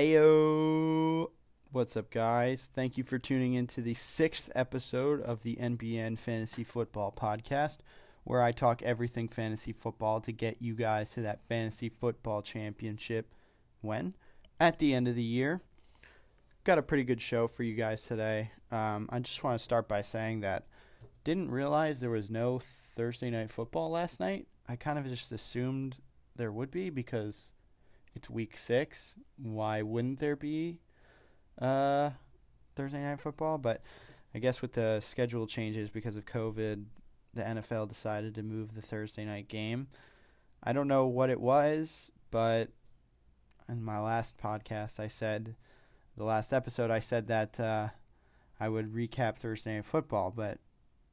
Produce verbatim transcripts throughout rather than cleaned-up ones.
Heyo, what's up, guys? Thank you for tuning in to the sixth episode of the N B N Fantasy Football Podcast, where I talk everything fantasy football to get you guys to that fantasy football championship when? At the end of the year. Got a pretty good show for you guys today. Um, I just want to start by saying that didn't realize there was no Thursday night football last night. I kind of just assumed there would be because it's week six. Why wouldn't there be uh, Thursday night football? But I guess with the schedule changes because of COVID, the N F L decided to move the Thursday night game. I don't know what it was, but in my last podcast, I said, the last episode, I said that uh, I would recap Thursday night football. But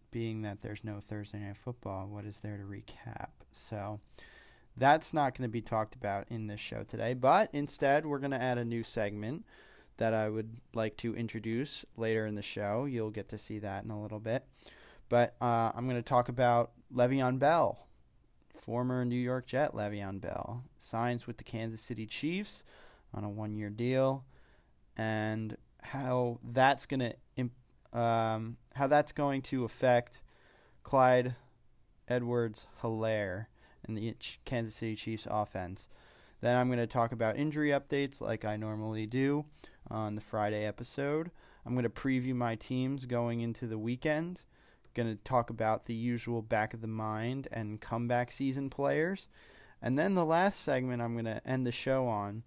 being that there's no Thursday night football, what is there to recap? So that's not going to be talked about in this show today, but instead we're going to add a new segment that I would like to introduce later in the show. You'll get to see that in a little bit. But uh, I'm going to talk about Le'Veon Bell, former New York Jet Le'Veon Bell, signs with the Kansas City Chiefs on a one-year deal, and how that's going to imp- um, how that's going to affect Clyde Edwards-Helaire and the Kansas City Chiefs offense. Then I'm going to talk about injury updates like I normally do on the Friday episode. I'm going to preview my teams going into the weekend. Going to talk about the usual back of the mind and comeback season players. And then the last segment I'm going to end the show on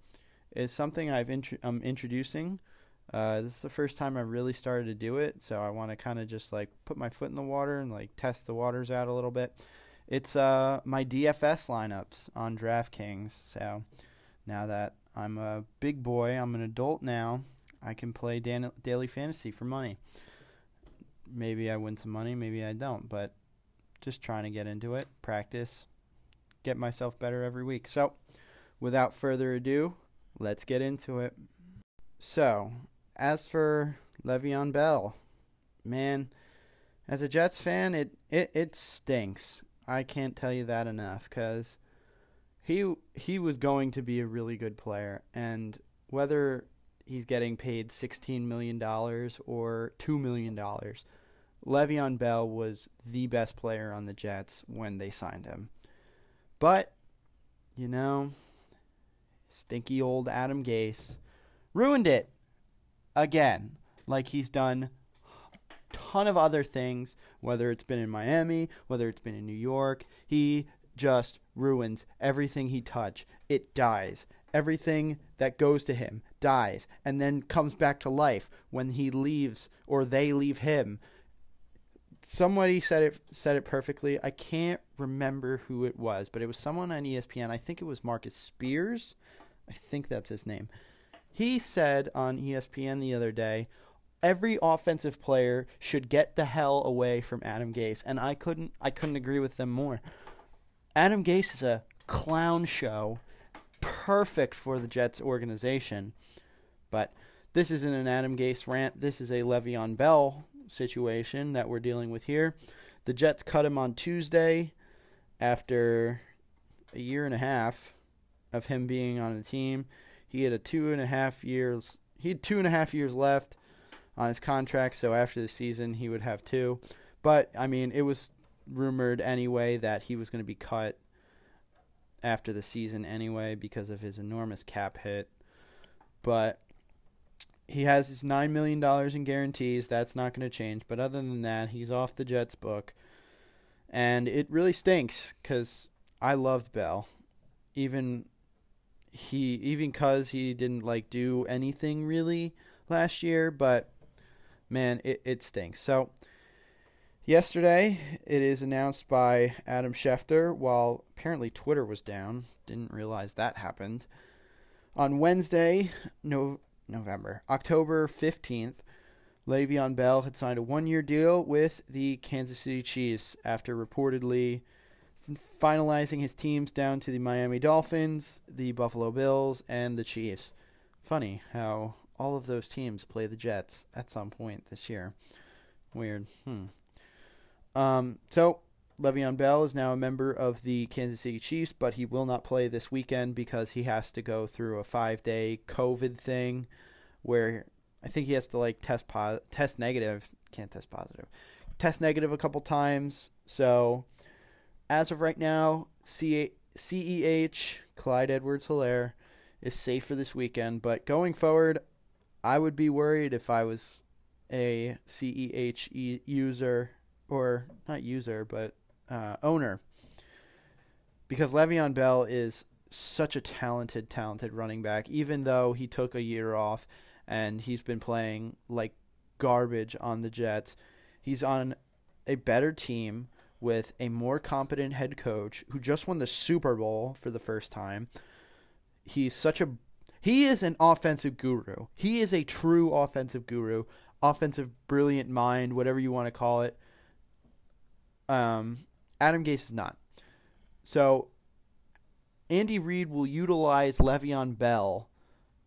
is something I've int- I'm introducing. Uh, this is the first time I really started to do it, so I want to kind of just like put my foot in the water and like test the waters out a little bit. It's uh, my D F S lineups on DraftKings. So now that I'm a big boy, I'm an adult now, I can play Dan- daily fantasy for money. Maybe I win some money, maybe I don't, but just trying to get into it, practice, get myself better every week. So without further ado, let's get into it. So as for Le'Veon Bell, man, as a Jets fan, it, it, it stinks. I can't tell you that enough because he he was going to be a really good player. And whether he's getting paid sixteen million dollars or two million dollars, Le'Veon Bell was the best player on the Jets when they signed him. But, you know, stinky old Adam Gase ruined it again, like he's done ton of other things, whether it's been in Miami, whether it's been in New York. He just ruins everything he touch. It dies. Everything that goes to him dies and then comes back to life when he leaves or they leave him. Somebody said it said it perfectly. I can't remember who it was, but it was someone on E S P N. I think it was Marcus Spears. I think that's his name. He said on E S P N the other day, every offensive player should get the hell away from Adam Gase, and I couldn't I couldn't agree with them more. Adam Gase is a clown show, perfect for the Jets organization. But this isn't an Adam Gase rant. This is a Le'Veon Bell situation that we're dealing with here. The Jets cut him on Tuesday after a year and a half of him being on the team. He had a two and a half years he had two and a half years left on his contract, so after the season he would have two. But, I mean, it was rumored anyway that he was going to be cut after the season anyway because of his enormous cap hit. But he has his nine million dollars in guarantees. That's not going to change. But other than that, he's off the Jets' book. And it really stinks because I loved Bell. Even he, even because he didn't, like, do anything really last year, but man, it, it stinks. So yesterday, it is announced by Adam Schefter, while apparently Twitter was down. Didn't realize that happened. On Wednesday, no, November, October fifteenth, Le'Veon Bell had signed a one-year deal with the Kansas City Chiefs after reportedly finalizing his teams down to the Miami Dolphins, the Buffalo Bills, and the Chiefs. Funny how all of those teams play the Jets at some point this year. Weird. Hmm. Um, so Le'Veon Bell is now a member of the Kansas City Chiefs, but he will not play this weekend because he has to go through a five-day COVID thing where I think he has to, like, test po- test negative. Can't test positive. Test negative a couple times. So, as of right now, C- CEH, Clyde Edwards-Helaire, is safe for this weekend. But going forward, I would be worried if I was a C E H user, or not user, but uh, owner, because Le'Veon Bell is such a talented, talented running back, even though he took a year off and he's been playing like garbage on the Jets. He's on a better team with a more competent head coach who just won the Super Bowl for the first time. He's such a He is an offensive guru. He is a true offensive guru, offensive brilliant mind, whatever you want to call it. Um, Adam Gase is not. So Andy Reid will utilize Le'Veon Bell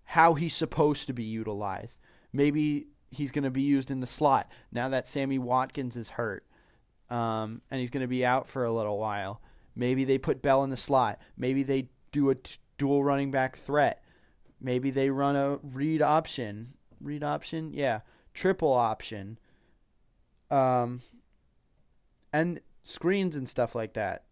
how he's supposed to be utilized. Maybe he's going to be used in the slot now that Sammy Watkins is hurt, um, and he's going to be out for a little while. Maybe they put Bell in the slot. Maybe they do a t- dual running back threat. Maybe they run a read option. Read option? Yeah. Triple option. Um, and screens and stuff like that.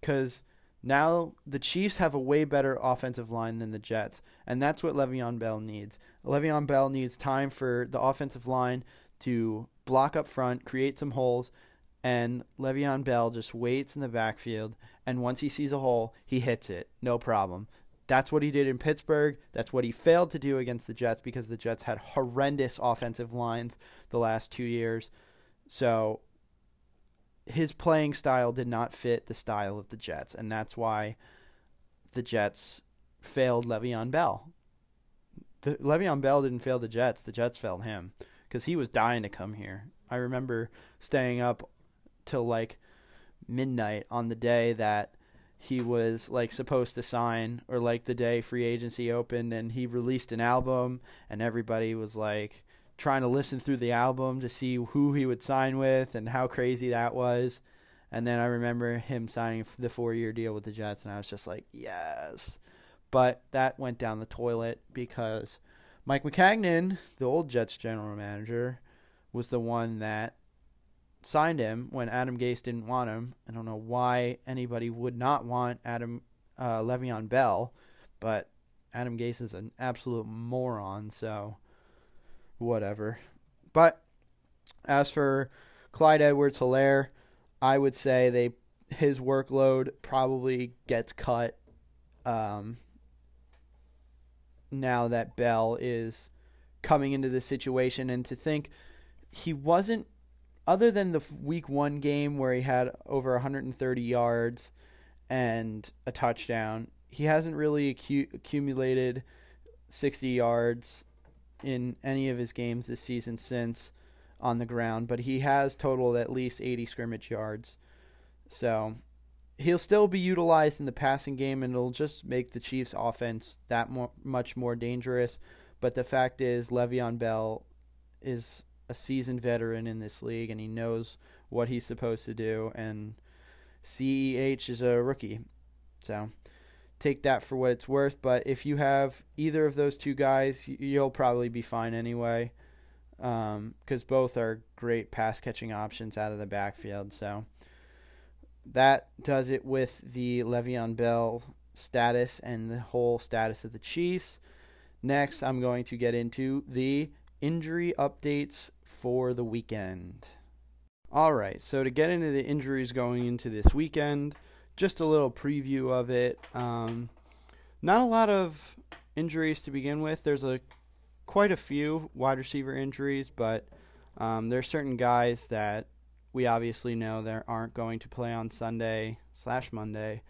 Because now the Chiefs have a way better offensive line than the Jets. And that's what Le'Veon Bell needs. Le'Veon Bell needs time for the offensive line to block up front, create some holes. And Le'Veon Bell just waits in the backfield. And once he sees a hole, he hits it. No problem. That's what he did in Pittsburgh. That's what he failed to do against the Jets because the Jets had horrendous offensive lines the last two years. So his playing style did not fit the style of the Jets, and that's why the Jets failed Le'Veon Bell. The, Le'Veon Bell didn't fail the Jets. The Jets failed him because he was dying to come here. I remember staying up till like midnight on the day that he was like supposed to sign, or like the day free agency opened and he released an album and everybody was like trying to listen through the album to see who he would sign with and how crazy that was. And then I remember him signing the four-year deal with the Jets and I was just like, yes. But that went down the toilet because Mike McCagnon, the old Jets general manager, was the one that signed him when Adam Gase didn't want him. I don't know why anybody would not want Adam uh, Le'Veon Bell, but Adam Gase is an absolute moron, so whatever. But as for Clyde Edwards-Helaire, I would say they his workload probably gets cut um, now that Bell is coming into this situation. And to think he wasn't, other than the week one game where he had over one hundred thirty yards and a touchdown, he hasn't really accu- accumulated sixty yards in any of his games this season since on the ground, but he has totaled at least eighty scrimmage yards. So he'll still be utilized in the passing game, and it'll just make the Chiefs' offense that more, much more dangerous. But the fact is, Le'Veon Bell is a seasoned veteran in this league, and he knows what he's supposed to do, and C E H is a rookie. So take that for what it's worth, but if you have either of those two guys, you'll probably be fine anyway, because um, both are great pass-catching options out of the backfield. So that does it with the Le'Veon Bell status and the whole status of the Chiefs. Next, I'm going to get into the injury updates for the weekend. All right, so to get into the injuries going into this weekend, just a little preview of it. Um, not a lot of injuries to begin with. There's a quite a few wide receiver injuries, but um, there are certain guys that we obviously know that aren't going to play on Sunday slash Monday.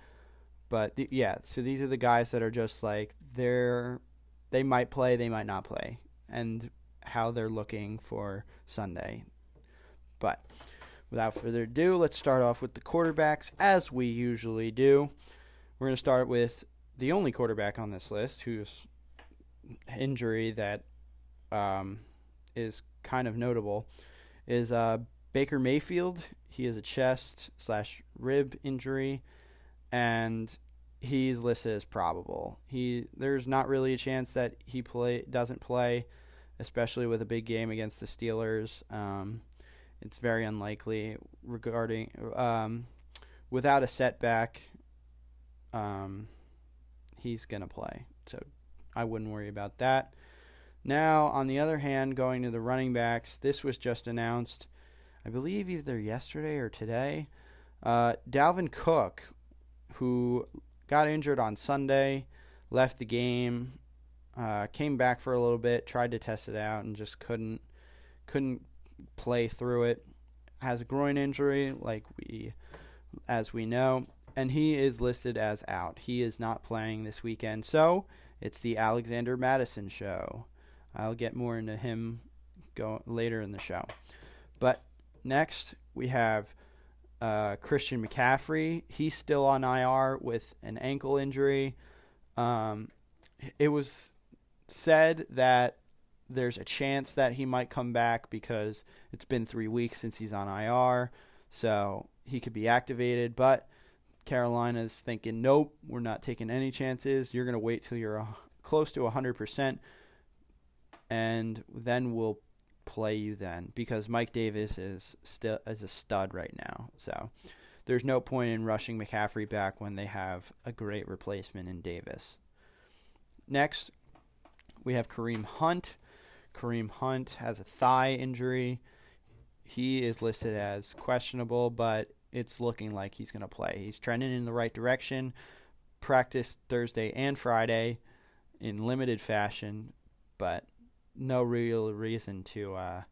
But the, yeah, so these are the guys that are just like they're they might play, they might not play, and how they're looking for Sunday. But without further ado, let's start off with the quarterbacks as we usually do. We're going to start with the only quarterback on this list whose injury that um, is kind of notable is uh, Baker Mayfield, he has a chest slash rib injury, and he's listed as probable. He there's not really a chance that he play doesn't play, especially with a big game against the Steelers. Um, it's very unlikely regarding um, without a setback. Um, he's gonna play, so I wouldn't worry about that. Now, on the other hand, going to the running backs, this was just announced, I believe either yesterday or today. Uh, Dalvin Cook, who got injured on Sunday, left the game, uh, came back for a little bit, tried to test it out, and just couldn't couldn't play through it. Has a groin injury, like we as we know, and he is listed as out. He is not playing this weekend, so it's the Alexander Mattison show. I'll get more into him go later in the show. But next, we have uh, Christian McCaffrey. He's still on I R with an ankle injury. Um, it was said that there's a chance that he might come back because it's been three weeks since he's on I R, so he could be activated. But Carolina's thinking, nope, we're not taking any chances. You're going to wait till you're close to one hundred percent. And then we'll play you then, because Mike Davis is still is a stud right now. So there's no point in rushing McCaffrey back when they have a great replacement in Davis. Next, we have Kareem Hunt. Kareem Hunt has a thigh injury. He is listed as questionable, but it's looking like he's going to play. He's trending in the right direction. Practiced Thursday and Friday in limited fashion, but no real reason to uh,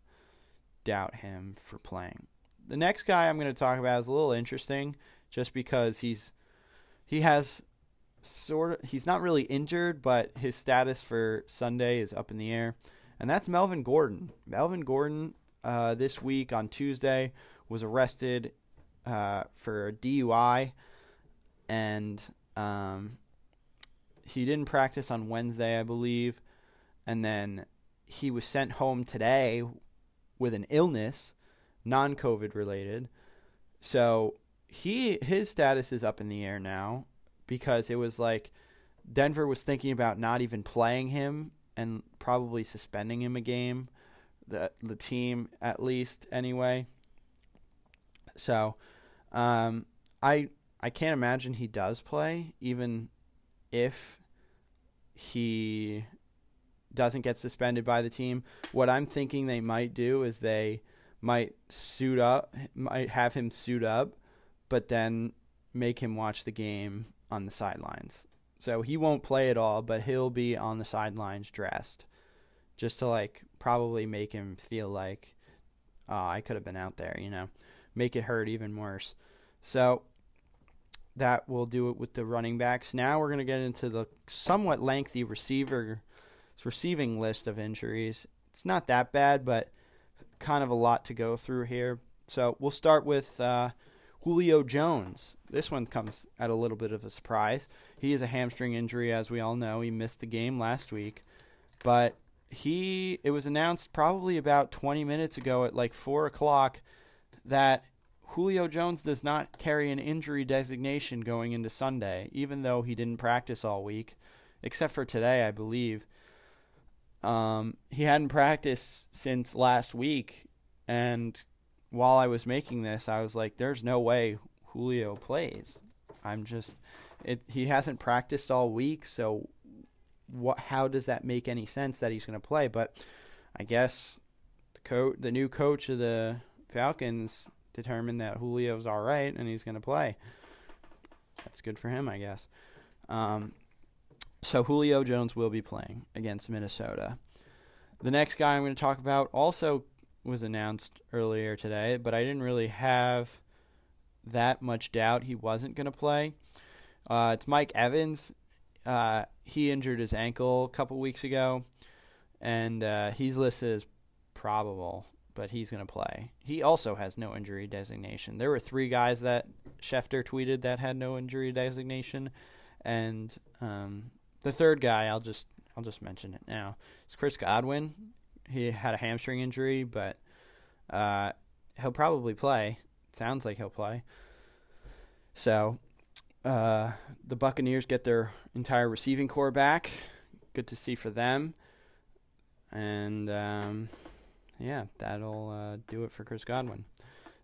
doubt him for playing. The next guy I'm going to talk about is a little interesting, just because he's he has sort of he's not really injured, but his status for Sunday is up in the air, and that's Melvin Gordon. Melvin Gordon uh, this week on Tuesday was arrested uh, for a D U I, and um, he didn't practice on Wednesday, I believe, and then he was sent home today with an illness, non-COVID related. So he his status is up in the air now, because it was like Denver was thinking about not even playing him and probably suspending him a game, the the team at least anyway. So um, I I can't imagine he does play, even if he doesn't get suspended by the team. What I'm thinking they might do is they might suit up, might have him suit up, but then make him watch the game on the sidelines. So he won't play at all, but he'll be on the sidelines dressed, just to like probably make him feel like, oh, I could have been out there, you know, make it hurt even worse. So that will do it with the running backs. Now we're going to get into the somewhat lengthy receiver receiving list of injuries. It's not that bad, but kind of a lot to go through here. So we'll start with uh, Julio Jones. This one comes at a little bit of a surprise. He has a hamstring injury, as we all know. He missed the game last week, but he it was announced probably about twenty minutes ago at like four o'clock that Julio Jones does not carry an injury designation going into Sunday, even though he didn't practice all week, except for today, I believe. Um, he hadn't practiced since last week, and while I was making this, I was like, there's no way Julio plays. I'm just, it, he hasn't practiced all week, so what? How does that make any sense that he's going to play? But I guess the, co- the new coach of the Falcons determined that Julio's all right, and he's going to play. That's good for him, I guess. Um... So Julio Jones will be playing against Minnesota. The next guy I'm going to talk about also was announced earlier today, but I didn't really have that much doubt he wasn't going to play. Uh, it's Mike Evans. Uh, he injured his ankle a couple weeks ago, and uh, he's listed as probable, but he's going to play. He also has no injury designation. There were three guys that Schefter tweeted that had no injury designation, and um, the third guy, I'll just I'll just mention it now. It's Chris Godwin. He had a hamstring injury, but uh, he'll probably play. It sounds like he'll play. So uh, the Buccaneers get their entire receiving core back. Good to see for them. And, um, yeah, that'll uh, do it for Chris Godwin.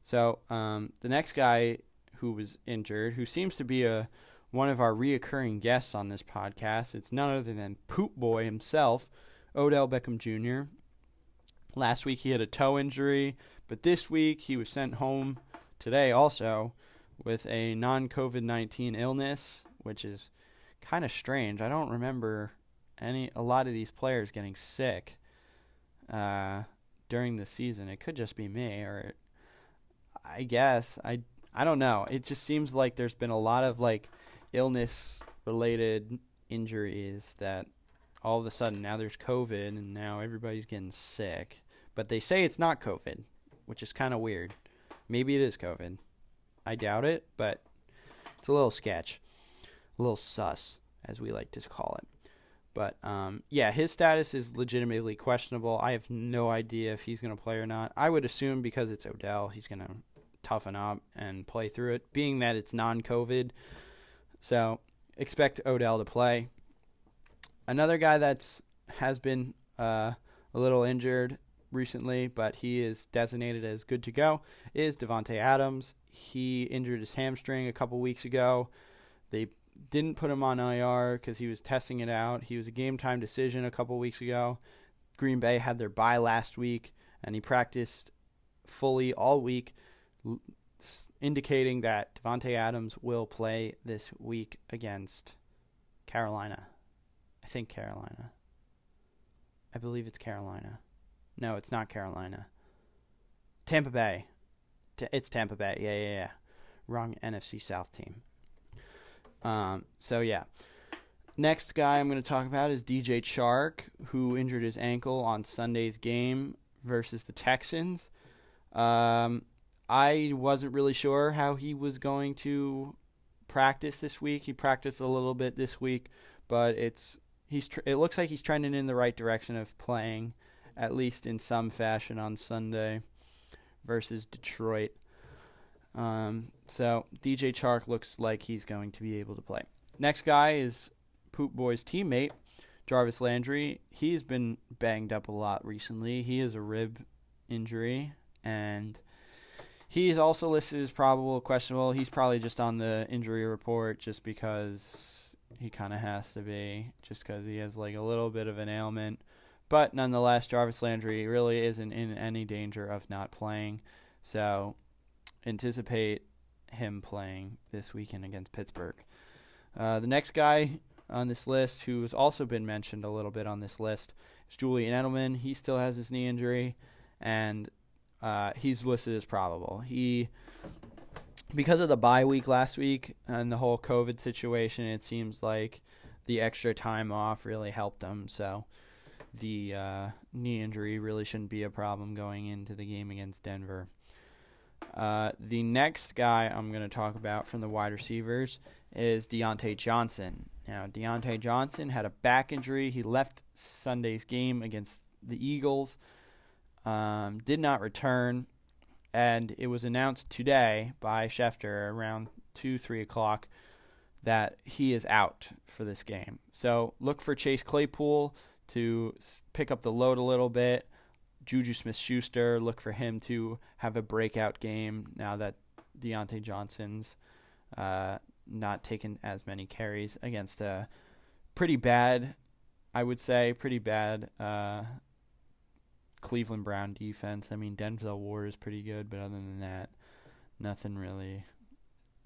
So um, the next guy who was injured, who seems to be a one of our reoccurring guests on this podcast, it's none other than Poop Boy himself, Odell Beckham Junior Last week he had a toe injury, but this week he was sent home today also with a non-COVID nineteen illness, which is kind of strange. I don't remember any a lot of these players getting sick uh, during the season. It could just be me, or it, I guess I I don't know. It just seems like there's been a lot of like illness-related injuries that all of a sudden now there's COVID and now everybody's getting sick. But they say it's not COVID, which is kind of weird. Maybe it is COVID. I doubt it, but it's a little sketch, a little sus, as we like to call it. But, um, yeah, his status is legitimately questionable. I have no idea if he's going to play or not. I would assume because it's Odell, he's going to toughen up and play through it, being that it's non-COVID. So expect Odell to play. Another guy that's has been uh, a little injured recently, but he is designated as good to go, is Davante Adams. He injured his hamstring a couple weeks ago. They didn't put him on I R because he was testing it out. He was a game-time decision a couple weeks ago. Green Bay had their bye last week, and he practiced fully all week, indicating that Davante Adams will play this week against Carolina. I think Carolina. I believe it's Carolina. No, it's not Carolina. Tampa Bay. T- it's Tampa Bay. Yeah, yeah, yeah. Wrong N F C South team. Um. So, yeah. Next guy I'm going to talk about is D J Chark, who injured his ankle on Sunday's game versus the Texans. Um, I wasn't really sure how he was going to practice this week. He practiced a little bit this week, but it's he's tr- it looks like he's trending in the right direction of playing, at least in some fashion, on Sunday versus Detroit. Um, so D J Chark looks like he's going to be able to play. Next guy is Poop Boy's teammate, Jarvis Landry. He's been banged up a lot recently. He has a rib injury, and he's also listed as probable, questionable. He's probably just on the injury report just because he kind of has to be, just because he has like a little bit of an ailment. But nonetheless, Jarvis Landry really isn't in any danger of not playing. So anticipate him playing this weekend against Pittsburgh. Uh, the next guy on this list who has also been mentioned a little bit on this list is Julian Edelman. He still has his knee injury, and Uh, he's listed as probable. He, because of the bye week last week and the whole COVID situation, it seems like the extra time off really helped him. So the uh, knee injury really shouldn't be a problem going into the game against Denver. Uh, the next guy I'm going to talk about from the wide receivers is Diontae Johnson. Now, Diontae Johnson had a back injury. He left Sunday's game against the Eagles. Um, did not return, and it was announced today by Schefter around two, three o'clock that he is out for this game. So look for Chase Claypool to pick up the load a little bit. Juju Smith-Schuster, look for him to have a breakout game now that Diontae Johnson's uh, not taken as many carries against a pretty bad, I would say, pretty bad uh Cleveland Brown defense. I mean, Denzel Ward is pretty good, but other than that, nothing really,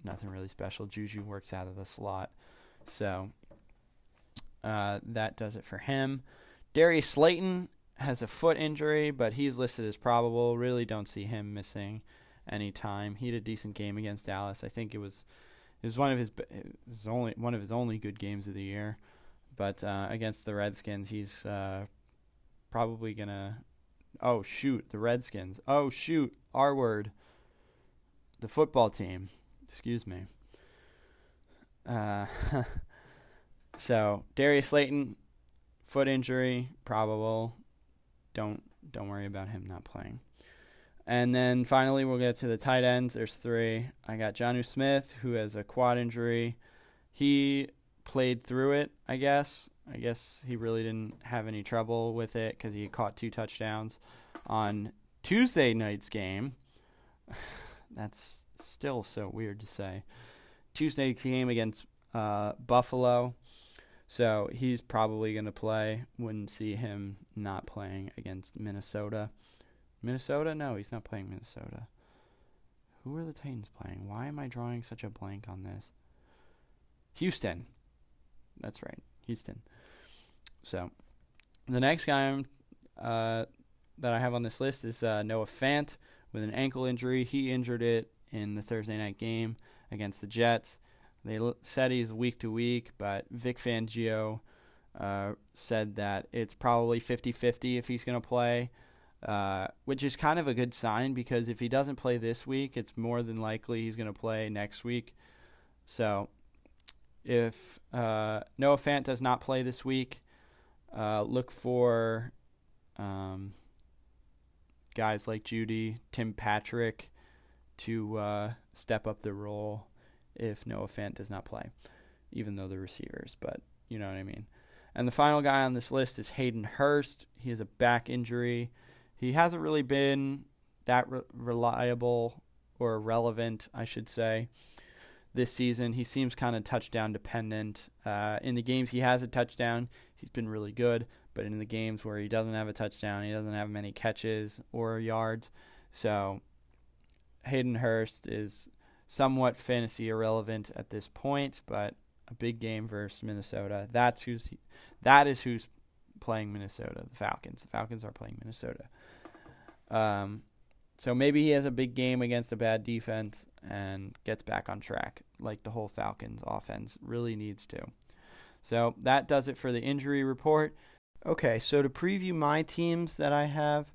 nothing really special. Juju works out of the slot, so uh, that does it for him. Darius Slayton has a foot injury, but he's listed as probable. Really, don't see him missing any time. He had a decent game against Dallas. I think it was it was one of his it was only one of his only good games of the year, but uh, against the Redskins, he's uh, probably gonna. Oh, shoot, the Redskins. Oh, shoot, R word. The football team. Excuse me. Uh, so, Darius Slayton, foot injury, probable. Don't don't worry about him not playing. And then finally we'll get to the tight ends. There's three. I got Jonnu Smith, who has a quad injury. He played through it, I guess. I guess he really didn't have any trouble with it because he caught two touchdowns on Tuesday night's game. That's still so weird to say. Tuesday game against uh, Buffalo. So he's probably going to play. Wouldn't see him not playing against Minnesota. Minnesota? No, he's not playing Minnesota. Who are the Titans playing? Why am I drawing such a blank on this? Houston. That's right, Houston. So the next guy I'm, uh, that I have on this list is uh, Noah Fant with an ankle injury. He injured it in the Thursday night game against the Jets. They l- said he's week to week, but Vic Fangio uh, said that it's probably fifty-fifty if he's going to play. Uh, which is kind of a good sign, because if he doesn't play this week, it's more than likely he's going to play next week. So if uh, Noah Fant does not play this week, uh, look for um, guys like Judy, Tim Patrick to uh, step up the role if Noah Fant does not play, even though they're receivers, but you know what I mean. And the final guy on this list is Hayden Hurst. He has a back injury. He hasn't really been that re- reliable or relevant, I should say, this season. He seems kind of touchdown dependent. Uh, in the games he has a touchdown, he's been really good. But in the games where he doesn't have a touchdown, he doesn't have many catches or yards. So Hayden Hurst is somewhat fantasy irrelevant at this point, but a big game versus Minnesota. That's who's he, that is who's playing Minnesota, the Falcons. The Falcons are playing Minnesota. Um, so maybe he has a big game against a bad defense and gets back on track, like the whole Falcons offense really needs to. So that does it for the injury report. Okay, so to preview my teams that I have,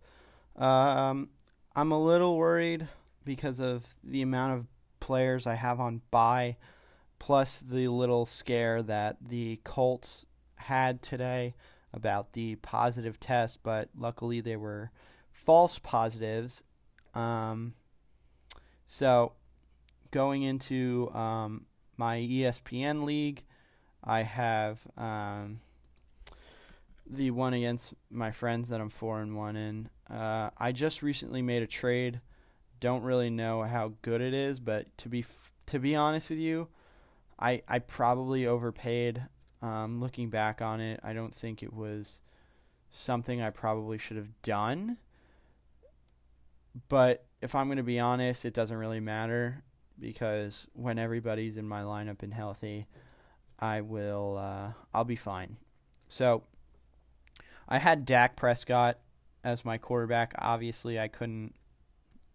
um, I'm a little worried because of the amount of players I have on bye, plus the little scare that the Colts had today about the positive test, but luckily they were false positives. Um, so going into um, my E S P N league, I have um, the one against my friends that I'm four and one in. Uh, I just recently made a trade. Don't really know how good it is, but to be f- to be honest with you, I I probably overpaid. Um, looking back on it, I don't think it was something I probably should have done. But if I'm going to be honest, it doesn't really matter, because when everybody's in my lineup and healthy, I will uh, I'll be fine. So I had Dak Prescott as my quarterback. Obviously, I couldn't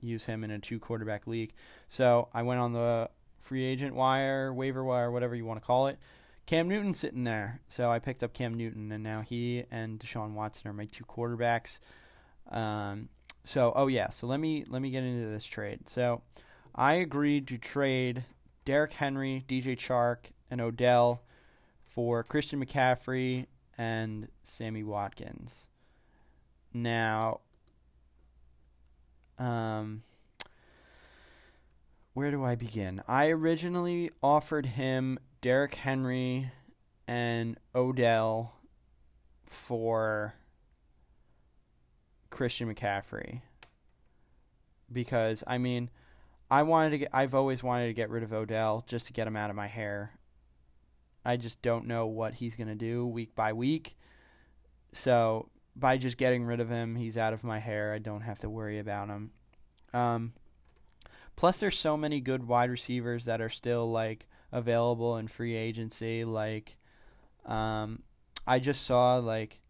use him in a two-quarterback league. So I went on the free agent wire, waiver wire, whatever you want to call it. Cam Newton sitting there, so I picked up Cam Newton, and now he and Deshaun Watson are my two quarterbacks. Um, so, oh yeah, so let me let me get into this trade. So, I agreed to trade Derrick Henry, D J Chark, and Odell for Christian McCaffrey and Sammy Watkins. Now, um, where do I begin? I originally offered him Derrick Henry and Odell for Christian McCaffrey, because I mean, I wanted to get, I've always wanted to get rid of Odell just to get him out of my hair. I just don't know what he's going to do week by week. So by just getting rid of him, he's out of my hair. I don't have to worry about him. Um, plus there's so many good wide receivers that are still like available in free agency. Like, um, I just saw like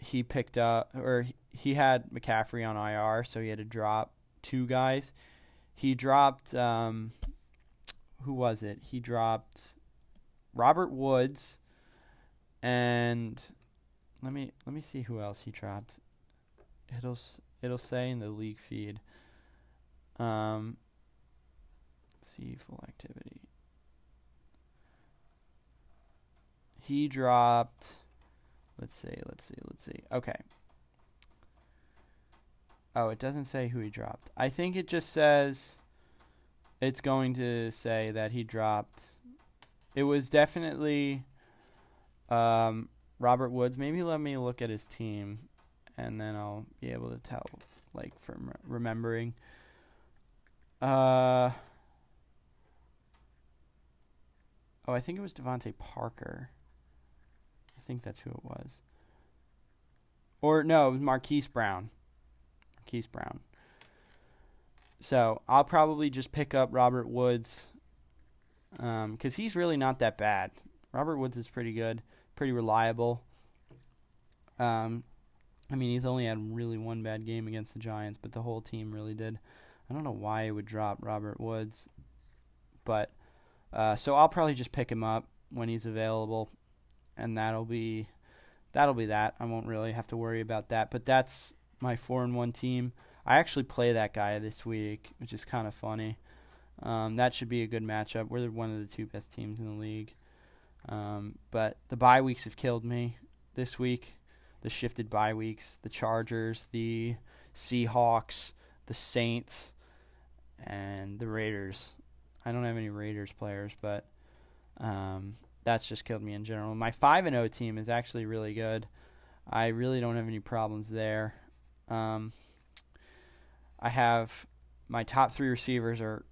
he picked up, or he had McCaffrey on I R, so he had to drop two guys. He dropped, um, who was it? He dropped Robert Woods, and let me let me see who else he dropped. It'll it'll say in the league feed. Um, let's see full activity. He dropped, let's see, let's see, let's see. Okay. Oh, it doesn't say who he dropped. I think it just says it's going to say that he dropped. It was definitely um, Robert Woods. Maybe let me look at his team, and then I'll be able to tell, like, from remembering. Uh, oh, I think it was DeVante Parker. I think that's who it was. Or, no, it was Marquise Brown. Marquise Brown. So, I'll probably just pick up Robert Woods because um, he's really not that bad. Robert Woods is pretty good, pretty reliable. Um, I mean, he's only had really one bad game against the Giants, but the whole team really did. I don't know why it would drop Robert Woods. But, uh, so I'll probably just pick him up when he's available, and that'll be... That'll be that. I won't really have to worry about that. But that's my four and one team. I actually play that guy this week, which is kind of funny. Um, that should be a good matchup. We're one of the two best teams in the league. Um, but the bye weeks have killed me this week. The shifted bye weeks, the Chargers, the Seahawks, the Saints, and the Raiders. I don't have any Raiders players, but... Um, That's just killed me in general. My five and oh team is actually really good. I really don't have any problems there. Um, I have my top three receivers are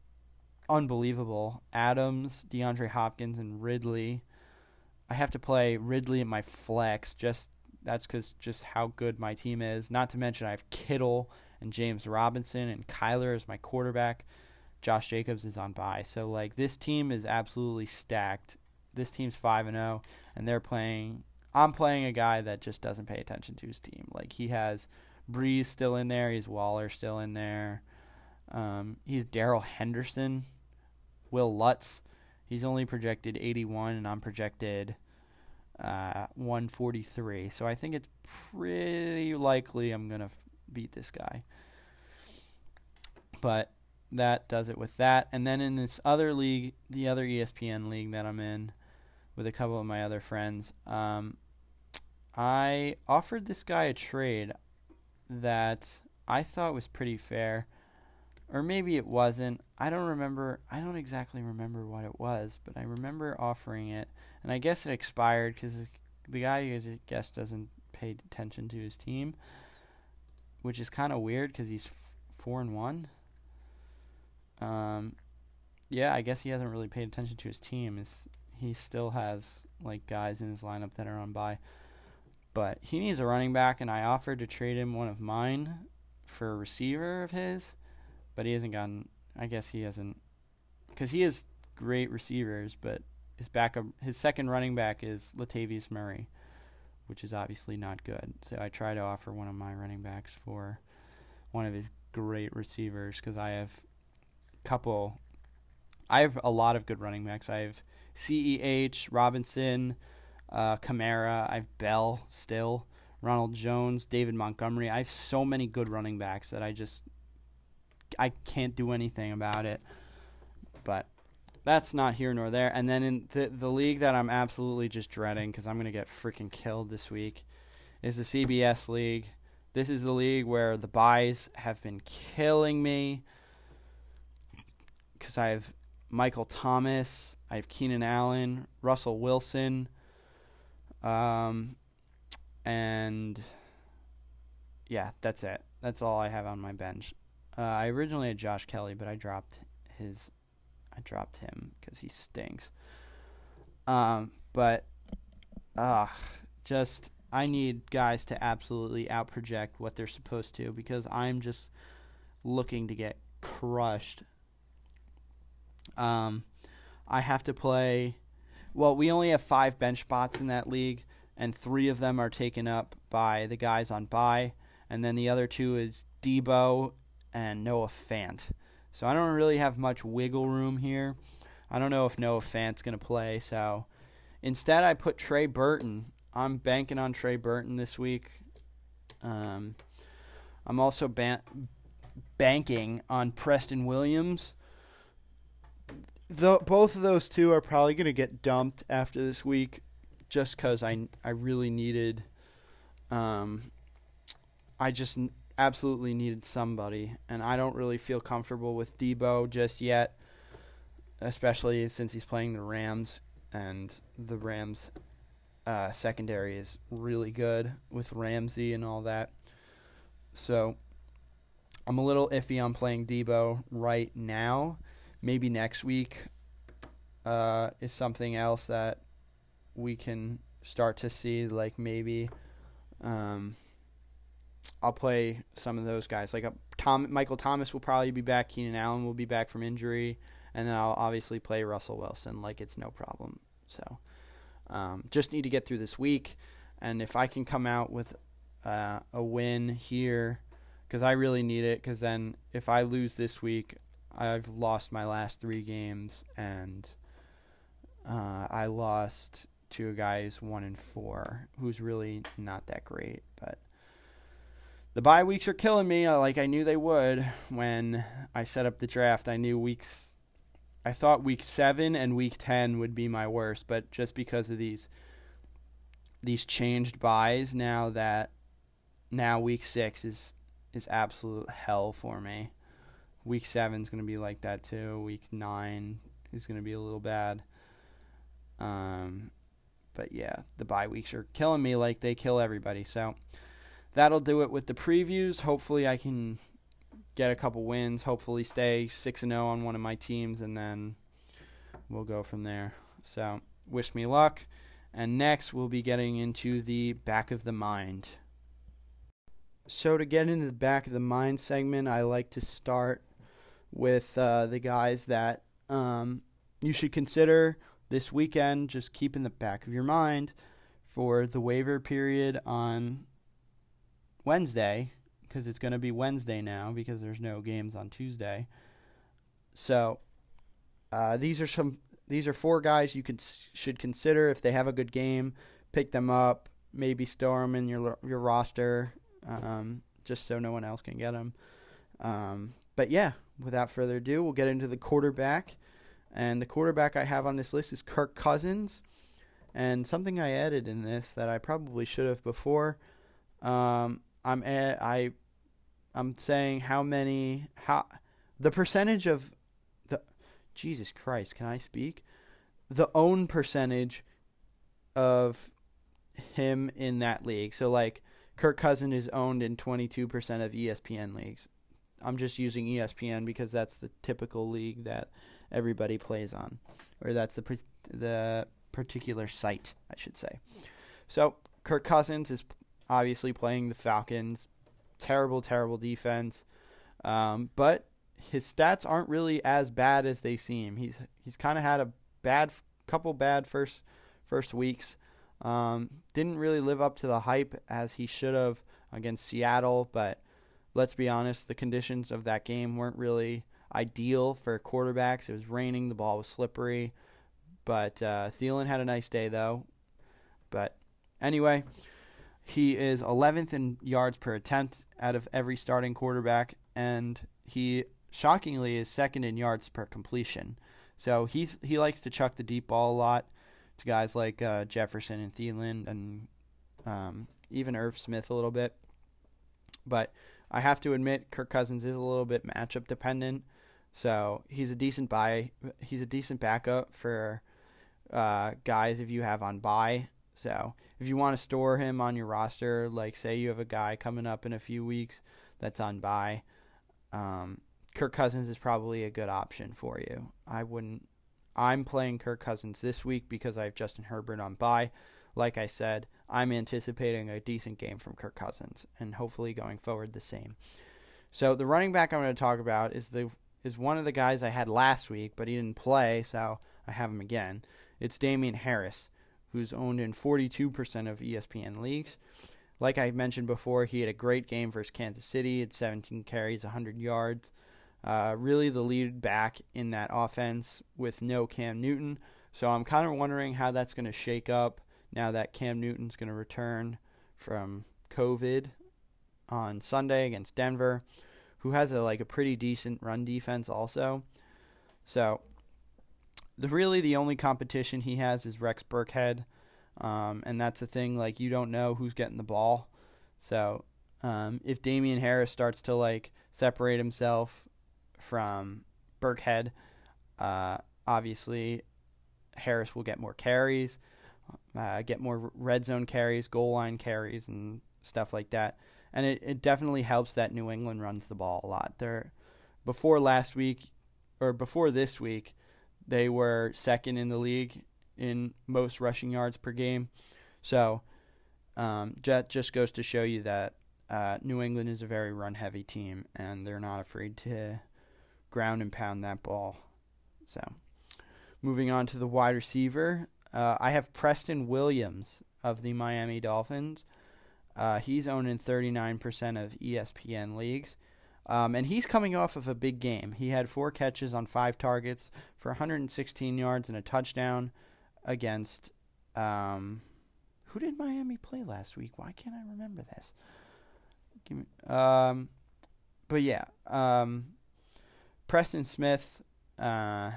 unbelievable. Adams, DeAndre Hopkins, and Ridley. I have to play Ridley in my flex. Just That's because just how good my team is. Not to mention I have Kittle and James Robinson, and Kyler is my quarterback. Josh Jacobs is on bye. So, like, this team is absolutely stacked. This team's five and zero, and they're playing. I'm playing a guy that just doesn't pay attention to his team. Like, he has Breeze still in there, he's Waller still in there, um, he's Darrell Henderson, Will Lutz. He's only projected eighty-one, and I'm projected uh, one forty-three. So I think it's pretty likely I'm gonna f- beat this guy. But that does it with that. And then in this other league, the other E S P N league that I'm in with a couple of my other friends, um, I offered this guy a trade that I thought was pretty fair, or maybe it wasn't. I don't remember. I don't exactly remember what it was, but I remember offering it, and I guess it expired because the guy, I guess, doesn't pay attention to his team, which is kind of weird because he's four and one. Um, yeah, I guess he hasn't really paid attention to his team. Is he still has, like, guys in his lineup that are on bye, but he needs a running back, and I offered to trade him one of mine for a receiver of his, but he hasn't gotten. I guess he hasn't, because he has great receivers, but his backup, his second running back is Latavius Murray, which is obviously not good. So I try to offer one of my running backs for one of his great receivers because I have. Couple I have a lot of good running backs. I have C E H, Robinson, uh Kamara, I have Bell still, Ronald Jones, David Montgomery. I have so many good running backs that I just I can't do anything about it. But that's not here nor there. And then in the the league that I'm absolutely just dreading because I'm gonna get freaking killed this week is the C B S league. This is the league where the buys have been killing me. Because I have Michael Thomas, I have Keenan Allen, Russell Wilson, um, and yeah, that's it. That's all I have on my bench. Uh, I originally had Josh Kelly, but I dropped his, I dropped him because he stinks. Um, but uh, just I need guys to absolutely outproject what they're supposed to because I'm just looking to get crushed. Um, I have to play, well, we only have five bench spots in that league, and three of them are taken up by the guys on bye, and then the other two is Debo and Noah Fant. So I don't really have much wiggle room here. I don't know if Noah Fant's going to play, so instead I put Trey Burton. I'm banking on Trey Burton this week. Um, I'm also ban- banking on Preston Williams. The, both of those two are probably going to get dumped after this week just because I, I really needed um, – I just absolutely needed somebody, and I don't really feel comfortable with Debo just yet, especially since he's playing the Rams, and the Rams uh, secondary is really good with Ramsey and all that. So I'm a little iffy on playing Debo right now. Maybe next week uh, is something else that we can start to see, like maybe um, I'll play some of those guys. Like a Tom, Michael Thomas will probably be back. Keenan Allen will be back from injury. And then I'll obviously play Russell Wilson like it's no problem. So um, just need to get through this week. And if I can come out with uh, a win here, because I really need it, because then if I lose this week, I've lost my last three games, and uh, I lost to a guy who's one and four, who's really not that great. But the bye weeks are killing me, like I knew they would when I set up the draft. I knew weeks, I thought week seven and week ten would be my worst, but just because of these these changed buys, now that now week six is is absolute hell for me. Week seven is going to be like that too. Week nine is going to be a little bad. Um, but yeah, the bye weeks are killing me like they kill everybody. So that'll do it with the previews. Hopefully I can get a couple wins. Hopefully stay six and oh on one of my teams, and then we'll go from there. So wish me luck. And next we'll be getting into the back of the mind. So to get into the back of the mind segment, I like to start with uh, the guys that um, you should consider this weekend, just keep in the back of your mind for the waiver period on Wednesday, because it's going to be Wednesday now because there's no games on Tuesday. So uh, these are some these are four guys you can should consider. If they have a good game, pick them up, maybe store them in your your roster, um, just so no one else can get them. Um, but yeah, without further ado, we'll get into the quarterback. And the quarterback I have on this list is Kirk Cousins. And something I added in this that I probably should have before, um, I'm a, I, I'm saying how many how the percentage of the Jesus Christ, can I speak? The own percentage of him in that league. So like Kirk Cousins is owned in twenty-two percent of E S P N leagues. I'm just using E S P N because that's the typical league that everybody plays on, or that's the the particular site, I should say. So Kirk Cousins is obviously playing the Falcons, terrible, terrible defense, um, but his stats aren't really as bad as they seem. He's he's kind of had a bad couple bad first first weeks. Um, didn't really live up to the hype as he should have against Seattle, but let's be honest, the conditions of that game weren't really ideal for quarterbacks. It was raining, the ball was slippery, but uh, Thielen had a nice day though. But anyway, he is eleventh in yards per attempt out of every starting quarterback, and he shockingly is second in yards per completion. So he th- he likes to chuck the deep ball a lot to guys like uh, Jefferson and Thielen, and um, even Irv Smith a little bit. But I have to admit, Kirk Cousins is a little bit matchup dependent, so he's a decent buy. He's a decent backup for uh, guys if you have on buy. So if you want to store him on your roster, like say you have a guy coming up in a few weeks that's on buy, um, Kirk Cousins is probably a good option for you. I wouldn't. I'm playing Kirk Cousins this week because I have Justin Herbert on bye. Like I said, I'm anticipating a decent game from Kirk Cousins, and hopefully going forward the same. So the running back I'm going to talk about is the is one of the guys I had last week, but he didn't play, so I have him again. It's Damian Harris, who's owned in forty-two percent of E S P N leagues. Like I mentioned before, he had a great game versus Kansas City. It's seventeen carries, one hundred yards. Uh, really the lead back in that offense with no Cam Newton. So I'm kind of wondering how that's going to shake up now that Cam Newton's going to return from COVID on Sunday against Denver, who has a like a pretty decent run defense also. So the really the only competition he has is Rex Burkhead, um, and that's the thing. Like you don't know who's getting the ball, so Um, if Damian Harris starts to like separate himself from Burkhead, uh, obviously Harris will get more carries, uh, get more red zone carries, goal line carries, and stuff like that. And it, it definitely helps that New England runs the ball a lot. They're, before last week or before this week, they were second in the league in most rushing yards per game. So um, that just goes to show you that uh, New England is a very run-heavy team, and they're not afraid to ground and pound that ball. So moving on to the wide receiver, uh, I have Preston Williams of the Miami Dolphins. Uh, he's owned in thirty-nine percent of E S P N leagues. Um, and he's coming off of a big game. He had four catches on five targets for one hundred sixteen yards and a touchdown against um, who did Miami play last week? Why can't I remember this? Give me, um, but yeah, um, Preston Smith. Uh,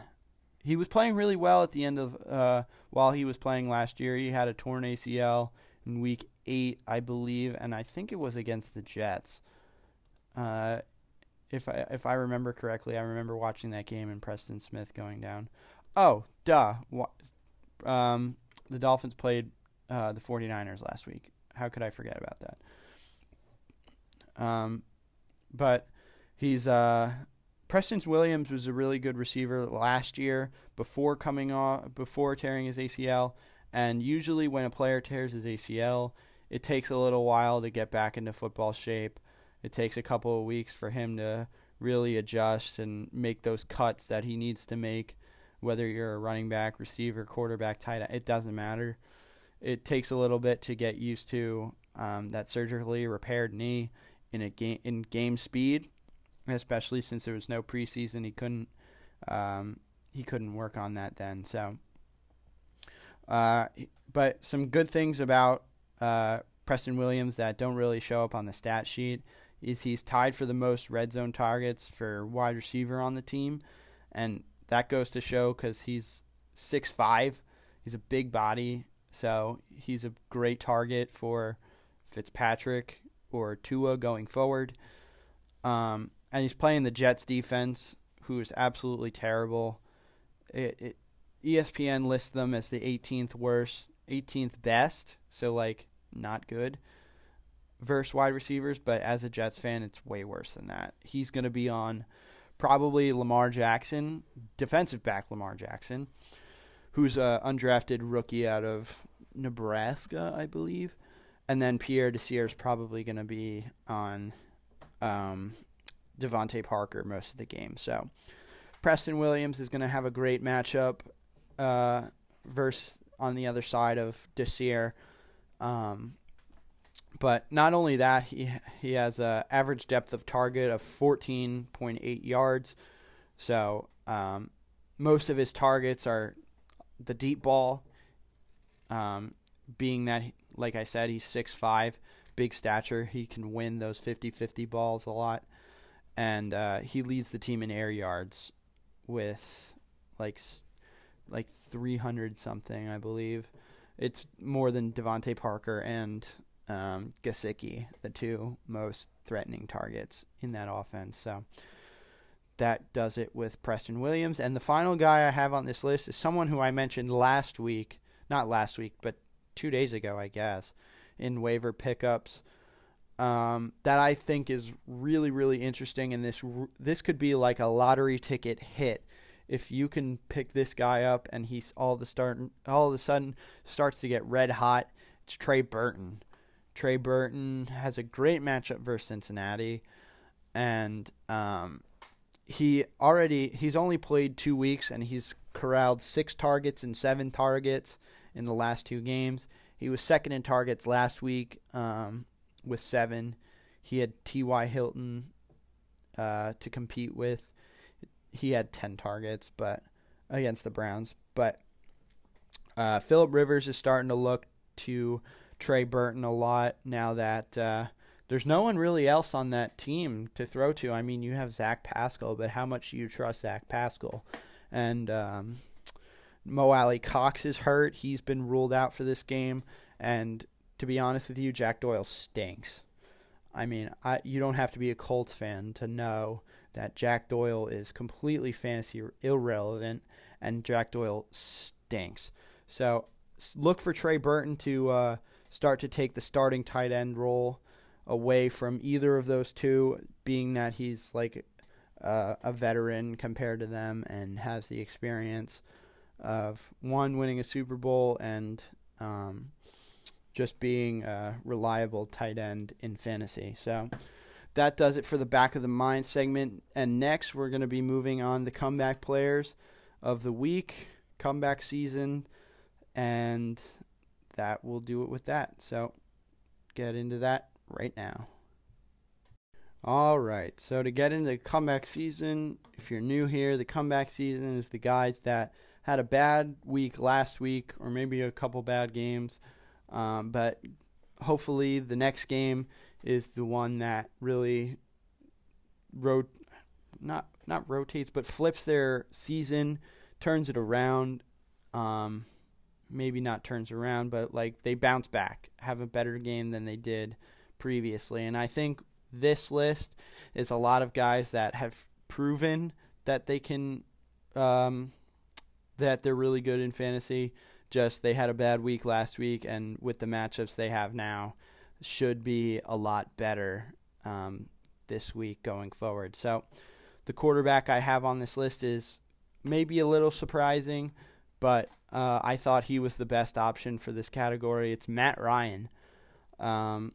he was playing really well at the end of uh, while he was playing last year. He had a torn A C L in week eight, I believe, and I think it was against the Jets. Uh, If I if I remember correctly, I remember watching that game and Preston Smith going down. Oh, duh. Um, the Dolphins played uh, the 49ers last week. How could I forget about that? Um, but he's uh, Preston Williams was a really good receiver last year before coming off before tearing his A C L. And usually when a player tears his A C L, it takes a little while to get back into football shape. It takes a couple of weeks for him to really adjust and make those cuts that he needs to make, whether you're a running back, receiver, quarterback, tight end. It doesn't matter. It takes a little bit to get used to um, that surgically repaired knee in a game in game speed, especially since there was no preseason. He couldn't um, he couldn't work on that then. So, uh, but some good things about uh, Preston Williams that don't really show up on the stat sheet is he's tied for the most red zone targets for wide receiver on the team, and that goes to show because he's six five, he's a big body, so he's a great target for Fitzpatrick or Tua going forward, um, and he's playing the Jets defense, who is absolutely terrible. It, it, E S P N lists them as the eighteenth worst, eighteenth best, so like not good versus wide receivers, but as a Jets fan, it's way worse than that. He's going to be on probably Lamar Jackson, defensive back Lamar Jackson, who's an undrafted rookie out of Nebraska, I believe. And then Pierre Desir is probably going to be on um, DeVante Parker most of the game. So Preston Williams is going to have a great matchup uh, versus on the other side of Desir. Um, but not only that, he he has a average depth of target of fourteen point eight yards. So um, most of his targets are the deep ball, um, being that, he, like I said, he's six five, big stature. He can win those fifty-fifty balls a lot. And uh, he leads the team in air yards with like like three hundred something, I believe. It's more than Devontae Parker and um, Gesicki, the two most threatening targets in that offense. So that does it with Preston Williams. And the final guy I have on this list is someone who I mentioned last week, not last week, but two days ago, I guess, in waiver pickups um, that I think is really, really interesting. And this this could be like a lottery ticket hit. If you can pick this guy up and he's all of, the start, all of a sudden starts to get red hot, it's Trey Burton. Trey Burton has a great matchup versus Cincinnati, and um, he already he's only played two weeks and he's corralled six targets and seven targets in the last two games. He was second in targets last week um, with seven. He had T Y Hilton uh, to compete with. He had ten targets, but against the Browns. But uh, Phillip Rivers is starting to look to Trey Burton a lot now that uh, there's no one really else on that team to throw to. I mean, you have Zach Pascal, but how much do you trust Zach Pascal? And um, Mo Alley Cox is hurt. He's been ruled out for this game. And to be honest with you, Jack Doyle stinks. I mean, I, you don't have to be a Colts fan to know that Jack Doyle is completely fantasy irrelevant, and Jack Doyle stinks. So look for Trey Burton to uh, start to take the starting tight end role away from either of those two, being that he's like uh, a veteran compared to them and has the experience of, one, winning a Super Bowl and um, just being a reliable tight end in fantasy. So that does it for the Back of the Mind segment. And next, we're going to be moving on the comeback players of the week, comeback season, and that will do it with that. So get into that right now. All right, so to get into comeback season, if you're new here, the comeback season is the guys that had a bad week last week or maybe a couple bad games, um, but hopefully the next game is the one that really rot- not not rotates, but flips their season, turns it around, um, maybe not turns around, but like they bounce back, have a better game than they did previously. And I think this list is a lot of guys that have proven that they can, um, that they're really good in fantasy. Just they had a bad week last week, and with the matchups they have now, should be a lot better um, this week going forward. So the quarterback I have on this list is maybe a little surprising, but uh, I thought he was the best option for this category. It's Matt Ryan. Um,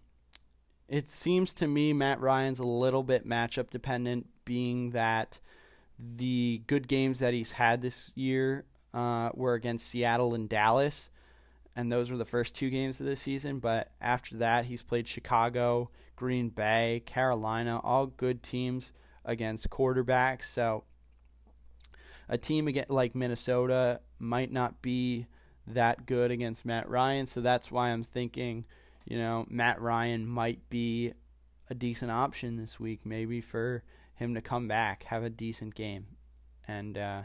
it seems to me Matt Ryan's a little bit matchup dependent, being that the good games that he's had this year uh, were against Seattle and Dallas, and those were the first two games of the season. But after that, he's played Chicago, Green Bay, Carolina, all good teams against quarterbacks. So a team like Minnesota might not be that good against Matt Ryan, so that's why I'm thinking, you know, Matt Ryan might be a decent option this week, maybe for him to come back, have a decent game, and uh,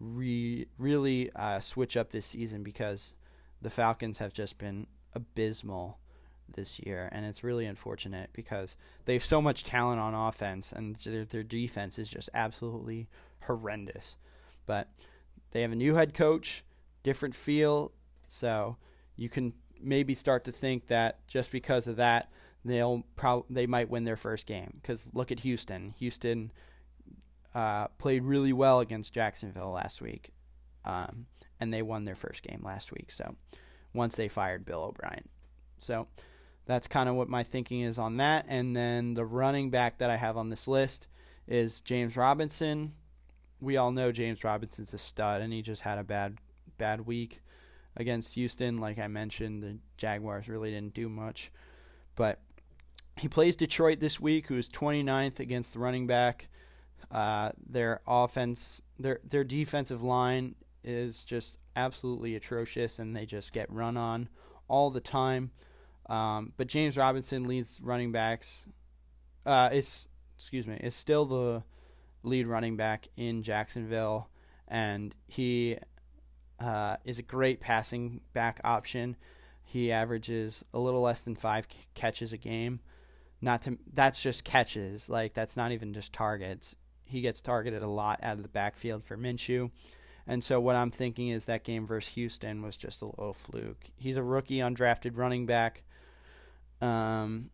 re- really uh, switch up this season, because the Falcons have just been abysmal this year, and it's really unfortunate because they have so much talent on offense, and their, their defense is just absolutely horrendous. But they have a new head coach, different feel, so you can maybe start to think that just because of that, they'll prob- they might win their first game. Because look at Houston. Houston uh, played really well against Jacksonville last week, um, and they won their first game last week. So once they fired Bill O'Brien. So that's kind of what my thinking is on that. And then the running back that I have on this list is James Robinson. We all know James Robinson's a stud, and he just had a bad bad week against Houston. Like I mentioned, the Jaguars really didn't do much. But he plays Detroit this week, who's twenty-ninth against the running back. Uh, their offense, their their defensive line is just absolutely atrocious, and they just get run on all the time. Um, but James Robinson leads running backs. Uh, is excuse me, is still the lead running back in Jacksonville, and he uh, is a great passing back option. He averages a little less than five c- catches a game. Not to that's just catches, like that's not even just targets. He gets targeted a lot out of the backfield for Minshew, and so what I'm thinking is that game versus Houston was just a little fluke. He's a rookie, undrafted running back, um.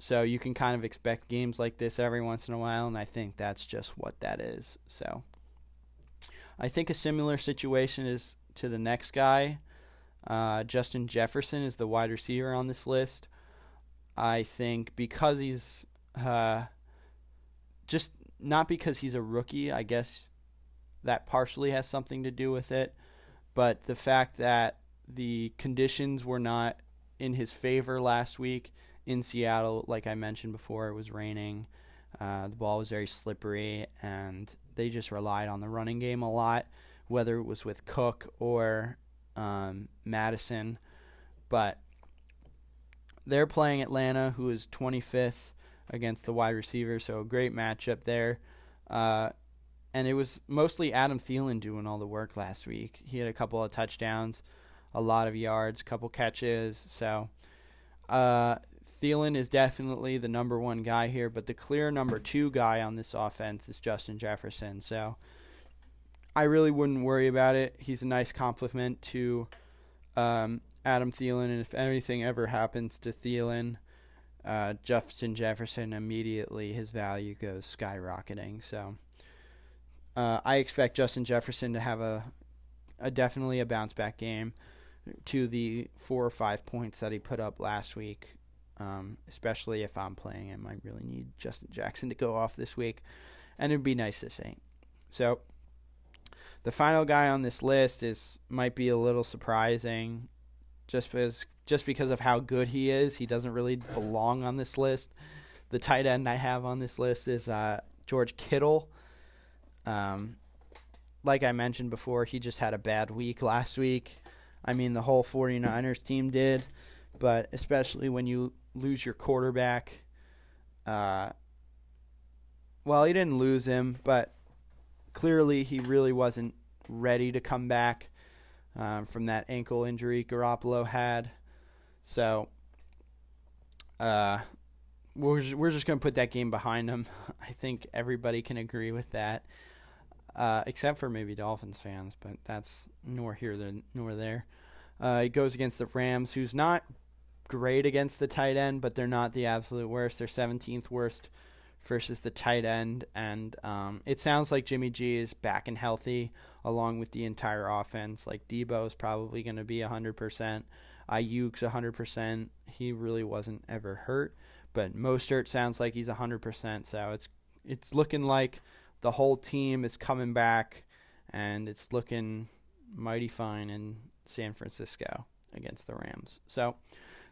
So you can kind of expect games like this every once in a while, and I think that's just what that is. So I think a similar situation is to the next guy. Uh, Justin Jefferson is the wide receiver on this list. I think because he's uh, just not because he's a rookie, I guess that partially has something to do with it, but the fact that the conditions were not in his favor last week. In Seattle, like I mentioned before, it was raining. Uh, the ball was very slippery, and they just relied on the running game a lot, whether it was with Cook or um, Madison. But they're playing Atlanta, who is twenty-fifth against the wide receiver, so a great matchup there. Uh, and it was mostly Adam Thielen doing all the work last week. He had a couple of touchdowns, a lot of yards, a couple catches. So uh Thielen is definitely the number one guy here, but the clear number two guy on this offense is Justin Jefferson. So I really wouldn't worry about it. He's a nice compliment to um, Adam Thielen, and if anything ever happens to Thielen, uh, Justin Jefferson immediately, his value goes skyrocketing. So uh, I expect Justin Jefferson to have a, a definitely a bounce-back game to the four or five points that he put up last week. Um, especially if I'm playing him, I really need Justin Jackson to go off this week, and it'd be nice to see. So the final guy on this list is might be a little surprising, just because just because of how good he is. He doesn't really belong on this list. The tight end I have on this list is uh, George Kittle. Um, like I mentioned before, he just had a bad week last week. I mean, the whole 49ers team did, but especially when you lose your quarterback. Uh, well, he didn't lose him, but clearly he really wasn't ready to come back um, from that ankle injury Garoppolo had. So uh, we're just, we're just going to put that game behind him. I think everybody can agree with that, uh, except for maybe Dolphins fans, but that's nor here nor there. Uh, he goes against the Rams, who's not great against the tight end, but they're not the absolute worst. They're seventeenth worst versus the tight end, and um, it sounds like Jimmy G is back and healthy along with the entire offense. Like, Debo is probably going to be one hundred percent. Ayuk's one hundred percent. He really wasn't ever hurt, but Mostert sounds like he's one hundred percent, so it's it's looking like the whole team is coming back, and it's looking mighty fine and San Francisco against the Rams. So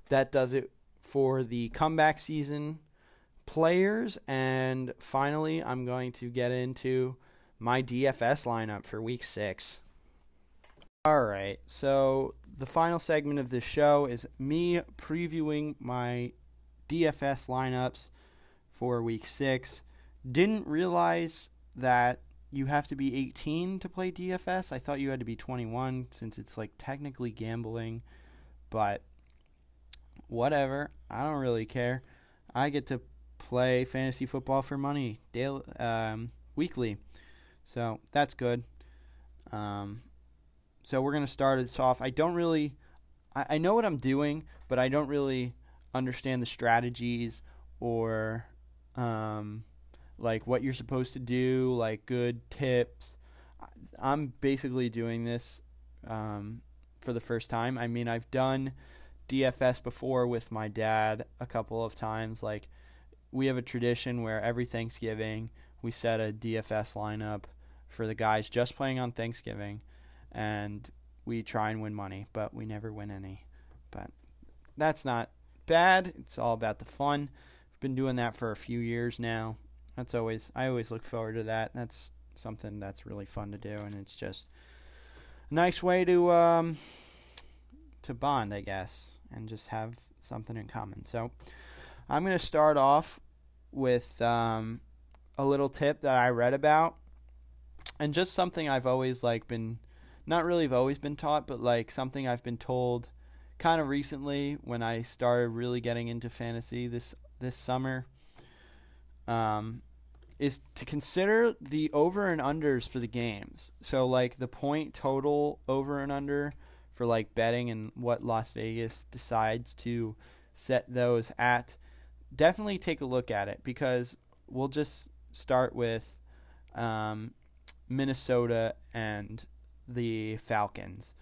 that does it for the comeback season players. And finally, I'm going to get into my D F S lineup for week six. All right. So the final segment of this show is me previewing my D F S lineups for week six. Didn't realize that you have to be eighteen to play D F S. I thought you had to be twenty-one since it's like technically gambling, but whatever. I don't really care. I get to play fantasy football for money daily, um, weekly, so that's good. Um, so we're gonna start this off. I don't really, I, I know what I'm doing, but I don't really understand the strategies or um. like what you're supposed to do, like good tips. I'm basically doing this um, for the first time. I mean, I've done D F S before with my dad a couple of times. Like, we have a tradition where every Thanksgiving we set a D F S lineup for the guys just playing on Thanksgiving, and we try and win money, but we never win any. But that's not bad. It's all about the fun. I've been doing that for a few years now. That's always, I always look forward to that. That's something that's really fun to do, and it's just a nice way to um, to bond, I guess, and just have something in common. So I'm going to start off with um, a little tip that I read about, and just something I've always like been, not really always been taught, but like something I've been told kind of recently when I started really getting into fantasy this this summer. Um, is to consider the over and unders for the games. So like the point total over and under for like betting and what Las Vegas decides to set those at. Definitely take a look at it, because we'll just start with um, Minnesota and the Falcons.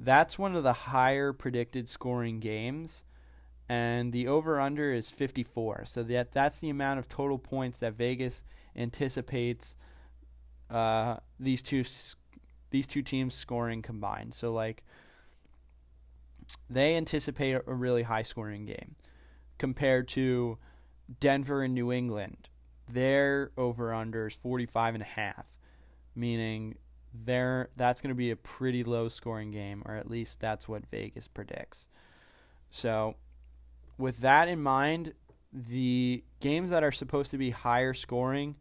That's one of the higher predicted scoring games. And the over-under is fifty-four. So that that's the amount of total points that Vegas anticipates uh, these two these two teams scoring combined. So like they anticipate a really high-scoring game compared to Denver and New England. Their over-under is forty-five and a half, meaning they're that's going to be a pretty low-scoring game, or at least that's what Vegas predicts. So with that in mind, the games that are supposed to be higher scoring,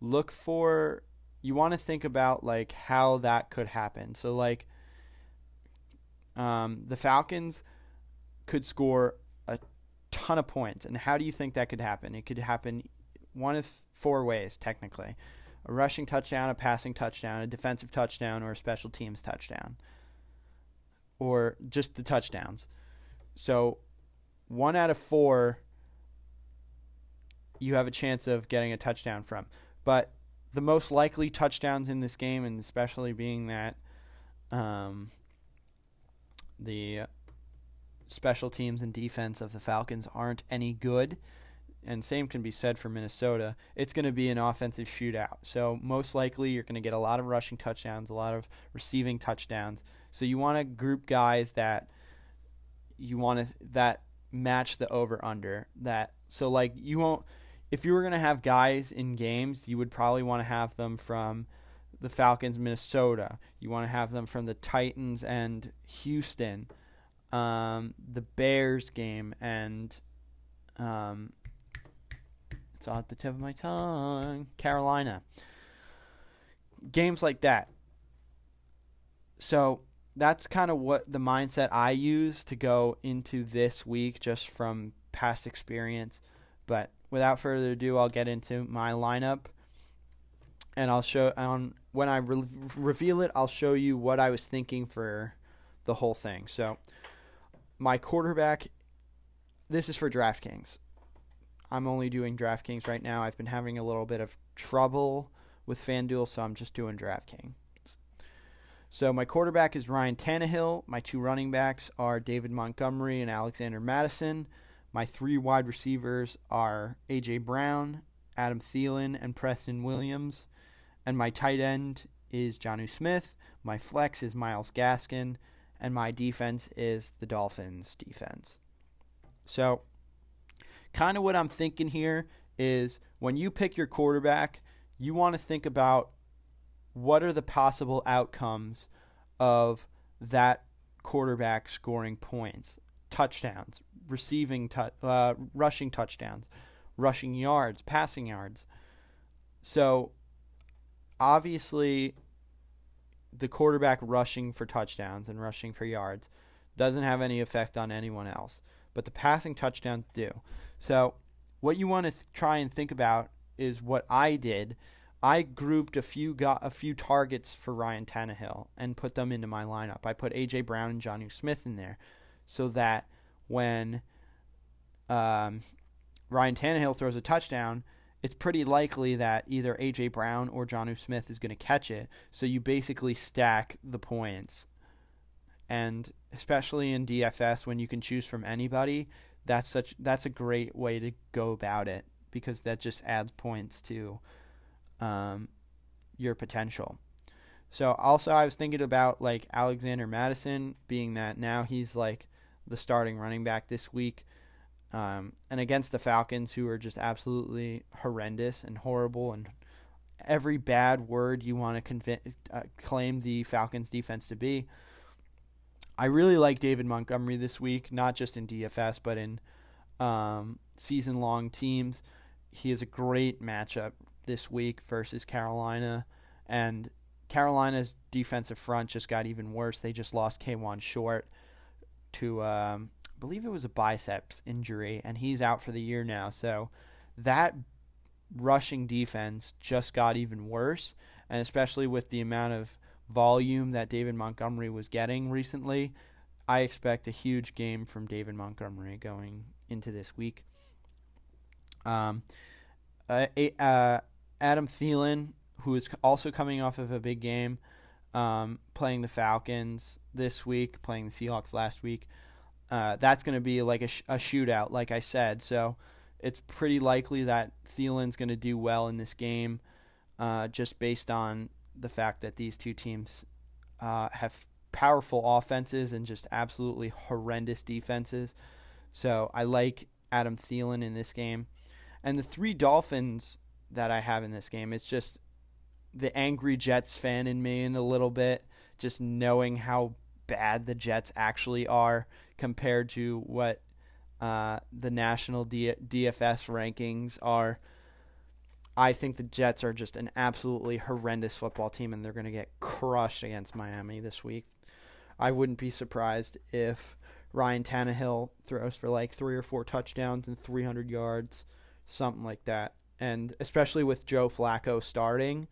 look for, you want to think about like how that could happen. So like um, the Falcons could score a ton of points. And how do you think that could happen? It could happen one of four ways, technically. A rushing touchdown, a passing touchdown, a defensive touchdown, or a special teams touchdown. Or just the touchdowns. So one out of four you have a chance of getting a touchdown from. But the most likely touchdowns in this game, and especially being that um, the special teams and defense of the Falcons aren't any good, and same can be said for Minnesota, it's going to be an offensive shootout. So most likely you're going to get a lot of rushing touchdowns, a lot of receiving touchdowns. So you want to group guys that you want to that match the over-under. That so like you won't if you were going to have guys in games, you would probably want to have them from the Falcons, Minnesota. You want to have them from the Titans and Houston, um, the Bears game, and um, it's on the tip of my tongue, Carolina. Games like that. So that's kind of what the mindset I use to go into this week just from past experience. But without further ado, I'll get into my lineup, and I'll show on when I re- reveal it, I'll show you what I was thinking for the whole thing. So my quarterback, this is for DraftKings. I'm only doing DraftKings right now. I've been having a little bit of trouble with FanDuel, so I'm just doing DraftKings. So my quarterback is Ryan Tannehill. My two running backs are David Montgomery and Alexander Mattison. My three wide receivers are A J Brown, Adam Thielen, and Preston Williams. And my tight end is Jonnu Smith. My flex is Myles Gaskin. And my defense is the Dolphins' defense. So kind of what I'm thinking here is when you pick your quarterback, you want to think about what are the possible outcomes of that quarterback scoring points, touchdowns, receiving, tu- uh, rushing touchdowns, rushing yards, passing yards. So obviously the quarterback rushing for touchdowns and rushing for yards doesn't have any effect on anyone else, but the passing touchdowns do. So what you want to th- try and think about is what I did. I grouped a few got a few targets for Ryan Tannehill and put them into my lineup. I put A J Brown and Jonnu Smith in there so that when um, Ryan Tannehill throws a touchdown, it's pretty likely that either A J Brown or Jonnu Smith is going to catch it. So you basically stack the points. And especially in D F S when you can choose from anybody, that's such that's a great way to go about it because that just adds points to Um, your potential. So also I was thinking about like Alexander Mattison, being that now he's like the starting running back this week, um, and against the Falcons, who are just absolutely horrendous and horrible, and every bad word you want to convince, uh, claim the Falcons defense to be. I really like David Montgomery this week, not just in D F S but in um, season long teams. He is a great matchup this week versus Carolina, and Carolina's defensive front just got even worse. They just lost Kaywan Short to, um, I believe it was a biceps injury, and he's out for the year now. So that rushing defense just got even worse, and especially with the amount of volume that David Montgomery was getting recently, I expect a huge game from David Montgomery going into this week. Um, uh, uh, Adam Thielen, who is also coming off of a big game, um, playing the Falcons this week, playing the Seahawks last week. Uh, that's going to be like a, sh- a shootout, like I said. So it's pretty likely that Thielen's going to do well in this game, uh, just based on the fact that these two teams uh, have powerful offenses and just absolutely horrendous defenses. So I like Adam Thielen in this game. And the three Dolphins that I have in this game, it's just the angry Jets fan in me in a little bit, just knowing how bad the Jets actually are compared to what uh, the national D- DFS rankings are. I think the Jets are just an absolutely horrendous football team, and they're going to get crushed against Miami this week. I wouldn't be surprised if Ryan Tannehill throws for like three or four touchdowns and three hundred yards, something like that. And especially with Joe Flacco starting,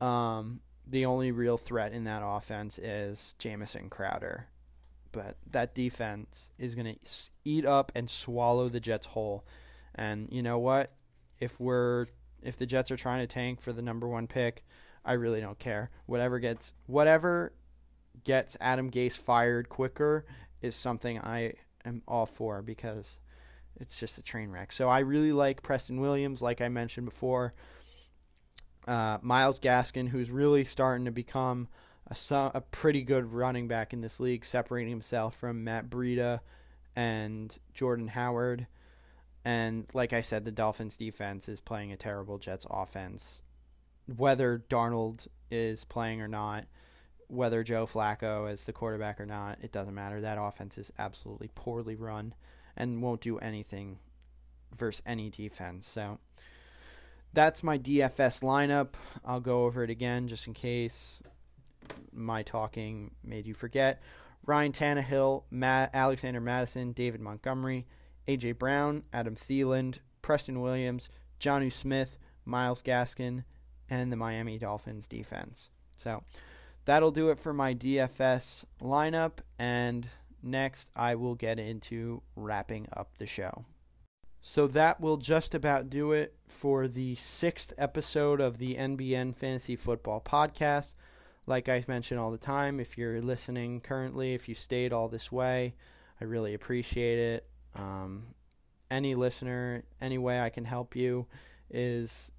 um, the only real threat in that offense is Jamison Crowder. But that defense is going to eat up and swallow the Jets whole. And you know what? If we're if the Jets are trying to tank for the number one pick, I really don't care. Whatever gets whatever gets Adam Gase fired quicker is something I am all for, because it's just a train wreck. So I really like Preston Williams, like I mentioned before. Uh, Myles Gaskin, who's really starting to become a, a pretty good running back in this league, separating himself from Matt Breida and Jordan Howard. And like I said, the Dolphins defense is playing a terrible Jets offense. Whether Darnold is playing or not, whether Joe Flacco is the quarterback or not, it doesn't matter. That offense is absolutely poorly run and won't do anything versus any defense. So that's my D F S lineup. I'll go over it again just in case my talking made you forget. Ryan Tannehill, Matt, Alexander Mattison, David Montgomery, A J Brown, Adam Thielen, Preston Williams, Jonnu Smith, Myles Gaskin, and the Miami Dolphins defense. So that'll do it for my D F S lineup, and next I will get into wrapping up the show. So that will just about do it for the sixth episode of the N B N Fantasy Football Podcast. Like I mention all the time, if you're listening currently, if you stayed all this way, I really appreciate it. Um, any listener, any way I can help you is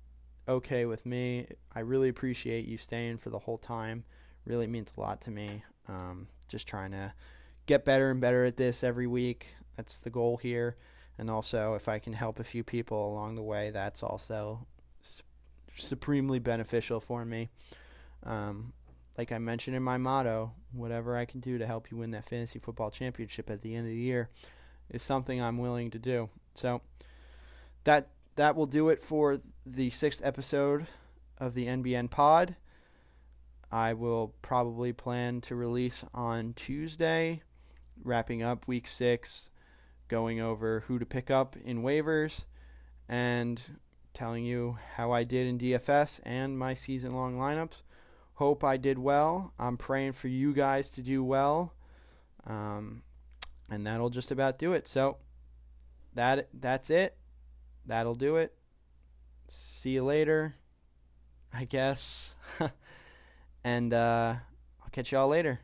okay with me. I really appreciate you staying for the whole time. Really means a lot to me. Um, just trying to get better and better at this every week. That's the goal here. And also, if I can help a few people along the way, that's also su- supremely beneficial for me. Um, like I mentioned in my motto, whatever I can do to help you win that fantasy football championship at the end of the year is something I'm willing to do. So that that will do it for the sixth episode of the N B N pod. I will probably plan to release on Tuesday, wrapping up week six, going over who to pick up in waivers, and telling you how I did in D F S and my season-long lineups. Hope I did well. I'm praying for you guys to do well. Um... And that'll just about do it. So that that's it. That'll do it. See you later, I guess. and uh, I'll catch y'all later.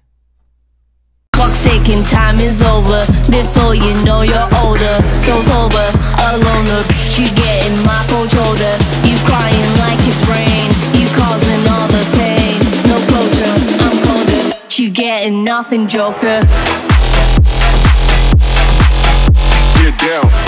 Clock's ticking, time is over. Before you know you're older. So sober, alone, but you getting my cold shoulder. You crying like it's rain. You causing all the pain. No closure, I'm colder. You getting nothing, Joker. Down.